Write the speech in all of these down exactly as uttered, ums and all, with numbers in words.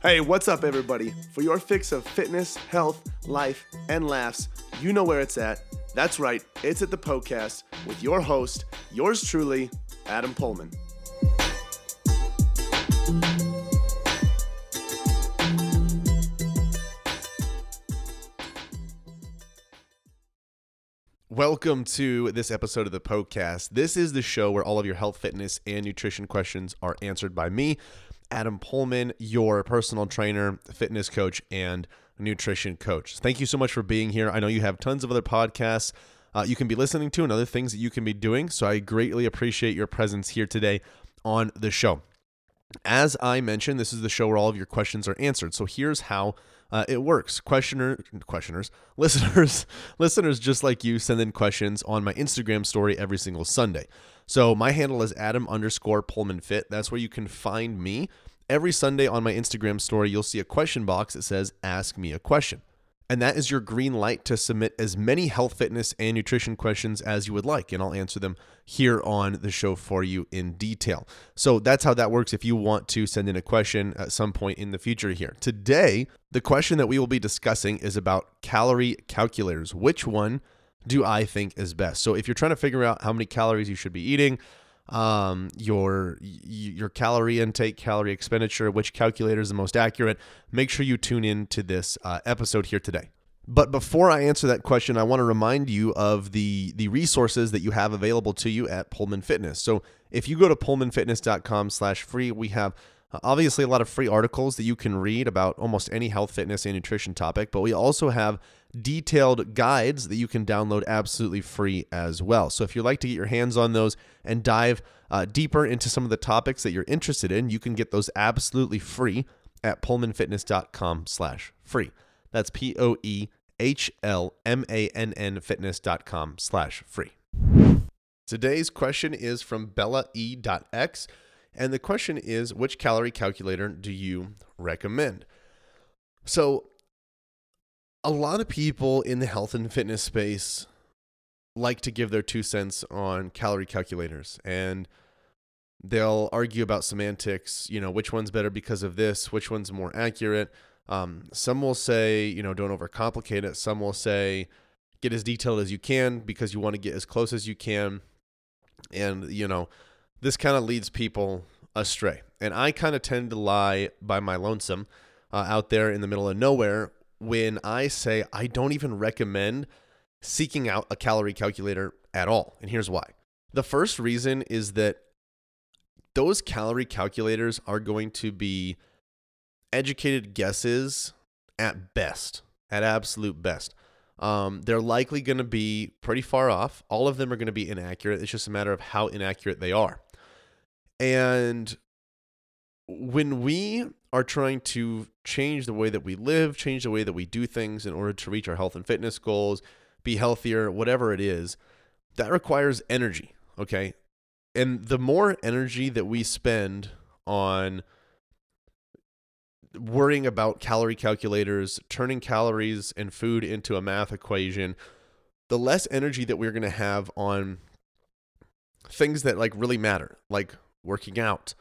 Hey, what's up, everybody? For your fix of fitness, health, life, and laughs, you know where it's at. That's right, it's at the Poecast with your host, yours truly, Adam Poehlmann. Welcome to this episode of the Poecast. This is the show where all of your health, fitness, and nutrition questions are answered by me, Adam Poehlmann, your personal trainer, fitness coach, and nutrition coach. Thank you so much for being here. I know you have tons of other podcasts uh, you can be listening to and other things that you can be doing, so I greatly appreciate your presence here today on the show. As I mentioned, this is the show where all of your questions are answered, so here's how uh, it works. Questioner, questioners, listeners, listeners just like you send in questions on my Instagram story every single Sunday. So my handle is Adam underscore Poehlmann Fit. That's where you can find me. Every Sunday on my Instagram story, you'll see a question box that says, ask me a question. And that is your green light to submit as many health, fitness, and nutrition questions as you would like, and I'll answer them here on the show for you in detail. So that's how that works if you want to send in a question at some point in the future here. Today, the question that we will be discussing is about calorie calculators. Which one do I think is best? So if you're trying to figure out how many calories you should be eating, um, your your calorie intake, calorie expenditure, which calculator is the most accurate, make sure you tune in to this uh, episode here today. But before I answer that question, I want to remind you of the the resources that you have available to you at Poehlmann Fitness. So if you go to poehlmann fitness dot com slash free, we have obviously a lot of free articles that you can read about almost any health, fitness, and nutrition topic, but we also have detailed guides that you can download absolutely free as well. So if you'd like to get your hands on those and dive uh, deeper into some of the topics that you're interested in, you can get those absolutely free at poehlmann fitness dot com slash free. That's P O E H L M A N N fitness dot com slash free. Today's question is from Bella E dot X. And the question is, which calorie calculator do you recommend? So a lot of people in the health and fitness space like to give their two cents on calorie calculators, and they'll argue about semantics, you know, which one's better because of this, which one's more accurate. Um, some will say, you know, don't overcomplicate it. Some will say, get as detailed as you can because you want to get as close as you can. And, you know, this kind of leads people astray. And I kind of tend to lie by my lonesome uh, out there in the middle of nowhere when I say I don't even recommend seeking out a calorie calculator at all. And here's why. The first reason is that those calorie calculators are going to be educated guesses at best, at absolute best. Um, they're likely going to be pretty far off. All of them are going to be inaccurate. It's just a matter of how inaccurate they are. And when we are trying to change the way that we live, change the way that we do things in order to reach our health and fitness goals, be healthier, whatever it is, that requires energy, okay? And the more energy that we spend on worrying about calorie calculators, turning calories and food into a math equation, the less energy that we're going to have on things that like really matter, like working out,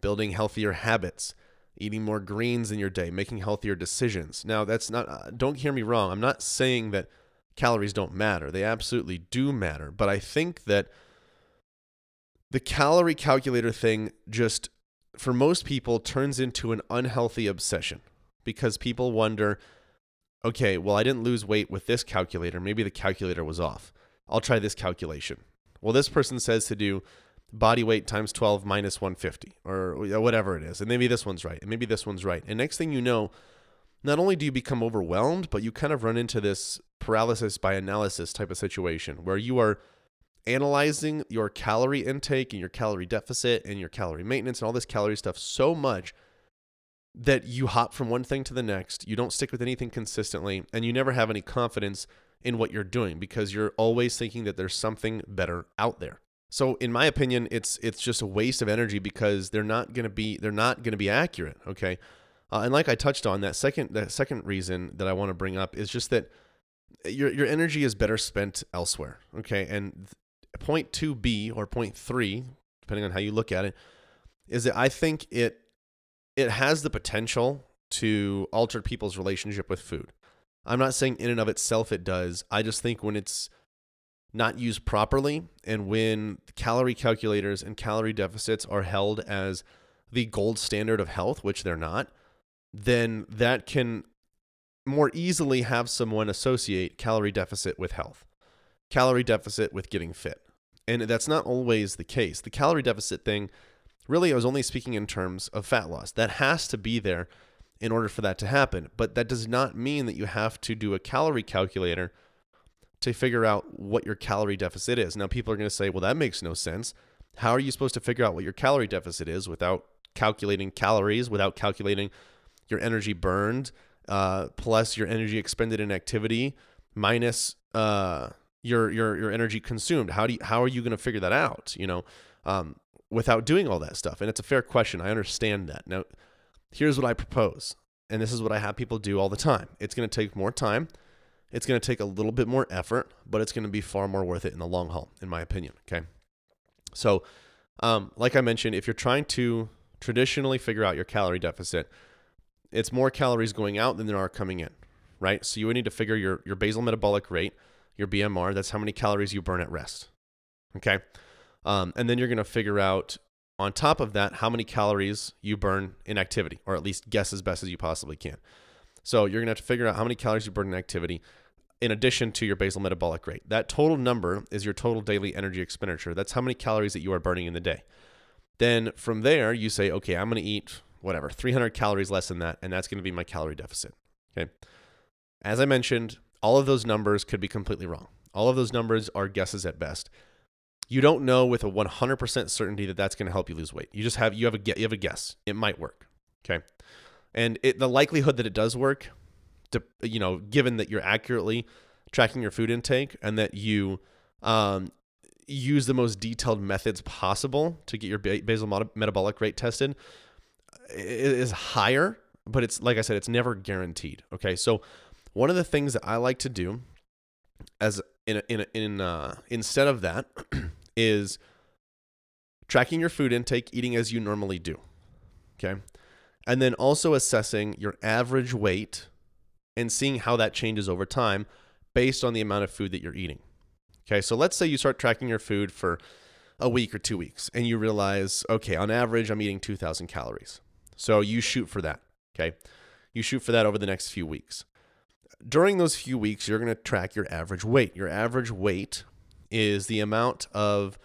building healthier habits, eating more greens in your day, making healthier decisions. Now, that's not, uh, don't hear me wrong. I'm not saying that calories don't matter. They absolutely do matter. But I think that the calorie calculator thing just, for most people, turns into an unhealthy obsession because people wonder, okay, well, I didn't lose weight with this calculator. Maybe the calculator was off. I'll try this calculation. Well, this person says to do body weight times twelve minus one hundred fifty or whatever it is. And maybe this one's right. And maybe this one's right. And next thing you know, not only do you become overwhelmed, but you kind of run into this paralysis by analysis type of situation where you are analyzing your calorie intake and your calorie deficit and your calorie maintenance and all this calorie stuff so much that you hop from one thing to the next. You don't stick with anything consistently, and you never have any confidence in what you're doing because you're always thinking that there's something better out there. So in my opinion, it's it's just a waste of energy because they're not going to be they're not going to be accurate, okay? Uh, and like I touched on, that second that second reason that I want to bring up is just that your your energy is better spent elsewhere, okay? And th- point two B or point three, depending on how you look at it, is that I think it it has the potential to alter people's relationship with food. I'm not saying in and of itself it does. I just think when it's not used properly and when calorie calculators and calorie deficits are held as the gold standard of health, which they're not, then that can more easily have someone associate calorie deficit with health, calorie deficit with getting fit. And that's not always the case. The calorie deficit thing, really, I was only speaking in terms of fat loss. That has to be there in order for that to happen. But that does not mean that you have to do a calorie calculator to figure out what your calorie deficit is. Now, people are going to say, well, that makes no sense. How are you supposed to figure out what your calorie deficit is without calculating calories, without calculating your energy burned, uh, plus your energy expended in activity, minus uh, your your your energy consumed? How do you, how are you going to figure that out? You know, um, without doing all that stuff. And it's a fair question. I understand that. Now, here's what I propose, and this is what I have people do all the time. It's going to take more time. It's going to take a little bit more effort, but it's going to be far more worth it in the long haul, in my opinion. Okay. So, um, like I mentioned, if you're trying to traditionally figure out your calorie deficit, it's more calories going out than there are coming in, right? So you would need to figure your, your basal metabolic rate, your B M R, that's how many calories you burn at rest. Okay. Um, and then you're going to figure out on top of that, how many calories you burn in activity, or at least guess as best as you possibly can. So you're going to have to figure out how many calories you burn in activity in addition to your basal metabolic rate. That total number is your total daily energy expenditure. That's how many calories that you are burning in the day. Then from there, you say, okay, I'm going to eat whatever, three hundred calories less than that, and that's going to be my calorie deficit. Okay. As I mentioned, all of those numbers could be completely wrong. All of those numbers are guesses at best. You don't know with a one hundred percent certainty that that's going to help you lose weight. You just have you have a you have a guess. It might work, okay? And it, the likelihood that it does work, to, you know, given that you're accurately tracking your food intake and that you um, use the most detailed methods possible to get your basal metabolic rate tested, is higher. But it's like I said, it's never guaranteed. Okay, so one of the things that I like to do, as in a, in a, in uh, instead of that, is tracking your food intake, eating as you normally do, okay? And then also assessing your average weight and seeing how that changes over time based on the amount of food that you're eating, okay? So let's say you start tracking your food for a week or two weeks and you realize, okay, on average, I'm eating two thousand calories. So you shoot for that, okay? You shoot for that over the next few weeks. During those few weeks, you're going to track your average weight. Your average weight is the amount of,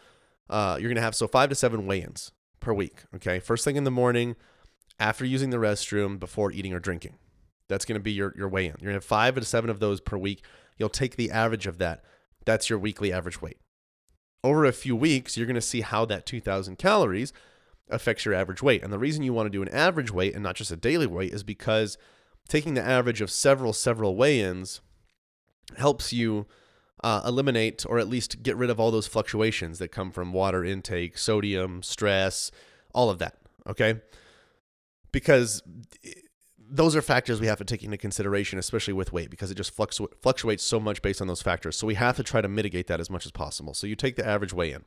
uh, you're going to have, so five to seven weigh-ins per week, okay? First thing in the morning, after using the restroom, before eating or drinking. That's going to be your, your weigh-in. You're going to have five to seven of those per week. You'll take the average of that. That's your weekly average weight. Over a few weeks, you're going to see how that two thousand calories affects your average weight. And the reason you want to do an average weight and not just a daily weight is because taking the average of several, several weigh-ins helps you uh, eliminate or at least get rid of all those fluctuations that come from water intake, sodium, stress, all of that, okay? Because those are factors we have to take into consideration, especially with weight, because it just fluctu- fluctuates so much based on those factors. So we have to try to mitigate that as much as possible. So you take the average weigh-in.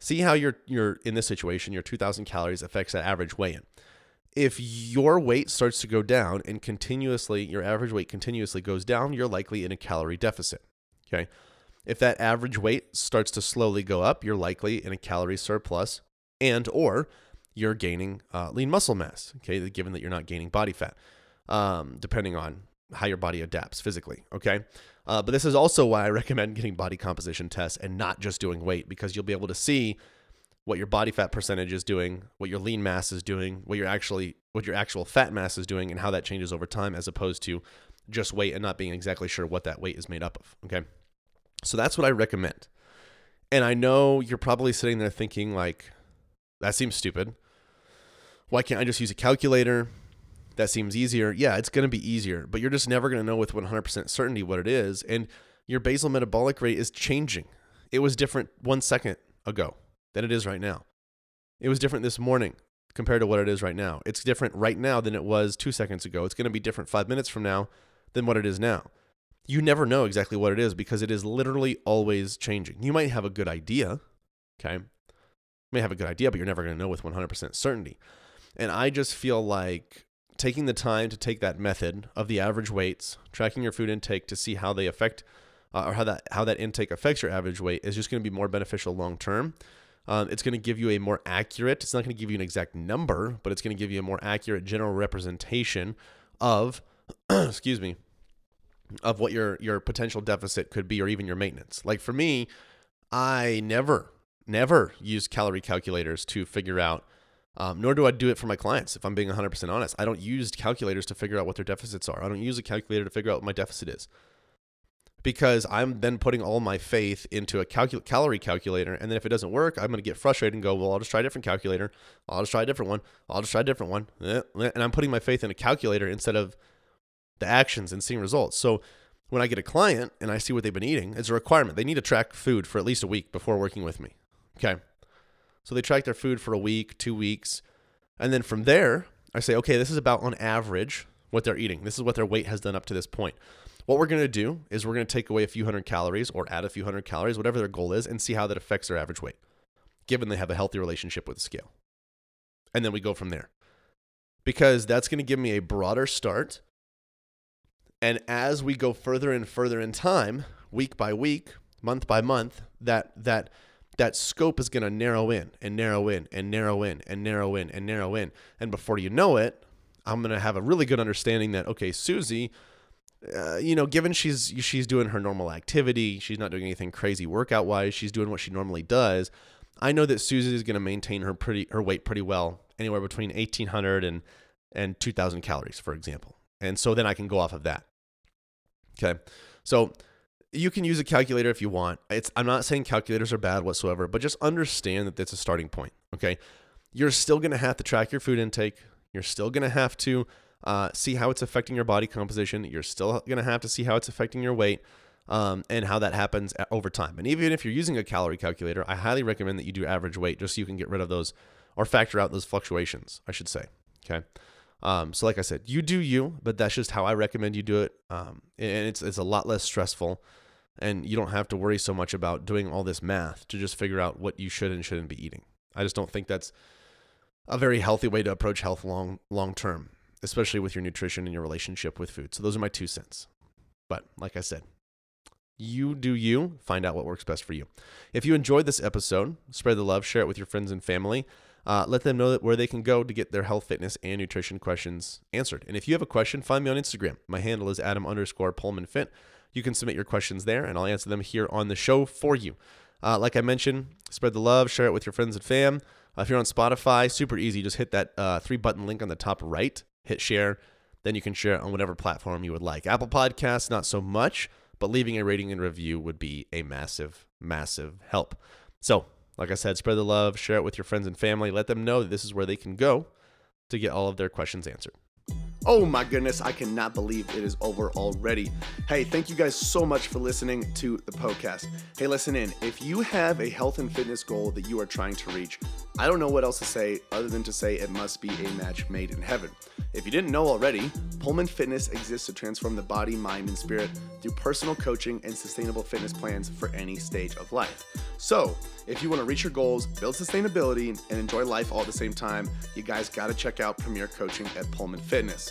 See how your, your in this situation, your two thousand calories affects that average weigh-in. If your weight starts to go down and continuously, your average weight continuously goes down, you're likely in a calorie deficit, okay? If that average weight starts to slowly go up, you're likely in a calorie surplus and or you're gaining uh, lean muscle mass, okay, given that you're not gaining body fat, um, depending on how your body adapts physically, okay? Uh, but this is also why I recommend getting body composition tests and not just doing weight, because you'll be able to see what your body fat percentage is doing, what your lean mass is doing, what your actually what your actual fat mass is doing, and how that changes over time, as opposed to just weight and not being exactly sure what that weight is made up of. Okay, so that's what I recommend. And I know you're probably sitting there thinking, like, that seems stupid. Why can't I just use a calculator? That seems easier. Yeah, it's going to be easier, but you're just never going to know with one hundred percent certainty what it is. And your basal metabolic rate is changing. It was different one second ago than it is right now. It was different this morning compared to what it is right now. It's different right now than it was two seconds ago. It's going to be different five minutes from now than what it is now. You never know exactly what it is because it is literally always changing. You might have a good idea, okay? You may have a good idea, but you're never going to know with one hundred percent certainty. And I just feel like taking the time to take that method of the average weights, tracking your food intake to see how they affect uh, or how that how that intake affects your average weight is just going to be more beneficial long term. Um, it's going to give you a more accurate, it's not going to give you an exact number, but it's going to give you a more accurate general representation of, excuse me, of what your, your potential deficit could be, or even your maintenance. Like for me, I never, never use calorie calculators to figure out, um, nor do I do it for my clients. If I'm being one hundred percent honest, I don't use calculators to figure out what their deficits are. I don't use a calculator to figure out what my deficit is, because I'm then putting all my faith into a calcul- calorie calculator. And then if it doesn't work, I'm going to get frustrated and go, well, I'll just try a different calculator. I'll just try a different one. I'll just try a different one. And I'm putting my faith in a calculator instead of the actions and seeing results. So when I get a client and I see what they've been eating, it's a requirement. They need to track food for at least a week before working with me. Okay. So they track their food for a week, two weeks. And then from there, I say, okay, this is about on average what they're eating. This is what their weight has done up to this point. What we're going to do is we're going to take away a few hundred calories or add a few hundred calories, whatever their goal is, and see how that affects their average weight, given they have a healthy relationship with the scale. And then we go from there, because that's going to give me a broader start. And as we go further and further in time, week by week, month by month, that that that scope is going to narrow in and narrow in and narrow in and narrow in and narrow in. And before you know it, I'm going to have a really good understanding that, okay, Susie, uh, you know, given she's she's doing her normal activity, she's not doing anything crazy workout-wise, she's doing what she normally does, I know that Susie is going to maintain her pretty her weight pretty well, anywhere between eighteen hundred and, and two thousand calories, for example. And so then I can go off of that. Okay. So you can use a calculator if you want. It's, I'm not saying calculators are bad whatsoever, but just understand that that's a starting point. Okay. You're still going to have to track your food intake. You're still going to have to uh, see how it's affecting your body composition. You're still going to have to see how it's affecting your weight um, and how that happens over time. And even if you're using a calorie calculator, I highly recommend that you do average weight just so you can get rid of those, or factor out those fluctuations, I should say. Okay. Um, so like I said, you do you, but that's just how I recommend you do it. Um, and it's, it's a lot less stressful, and you don't have to worry so much about doing all this math to just figure out what you should and shouldn't be eating. I just don't think that's a very healthy way to approach health long, long term, especially with your nutrition and your relationship with food. So those are my two cents. But like I said, you do you, find out what works best for you. If you enjoyed this episode, spread the love, share it with your friends and family. Uh, let them know that where they can go to get their health, fitness, and nutrition questions answered. And if you have a question, find me on Instagram. My handle is Adam underscore Poehlmann Fit. You can submit your questions there, and I'll answer them here on the show for you. Uh, like I mentioned, spread the love, share it with your friends and fam. Uh, if you're on Spotify, super easy. Just hit that uh, three-button link on the top right, hit share. Then you can share it on whatever platform you would like. Apple Podcasts, not so much, but leaving a rating and review would be a massive, massive help. So, like I said, spread the love, share it with your friends and family. Let them know that this is where they can go to get all of their questions answered. Oh my goodness, I cannot believe it is over already. Hey, thank you guys so much for listening to the podcast. Hey, listen in. If you have a health and fitness goal that you are trying to reach, I don't know what else to say other than to say it must be a match made in heaven. If you didn't know already, Poehlmann Fitness exists to transform the body, mind, and spirit through personal coaching and sustainable fitness plans for any stage of life. So if you want to reach your goals, build sustainability, and enjoy life all at the same time, you guys got to check out Premier Coaching at Poehlmann Fitness.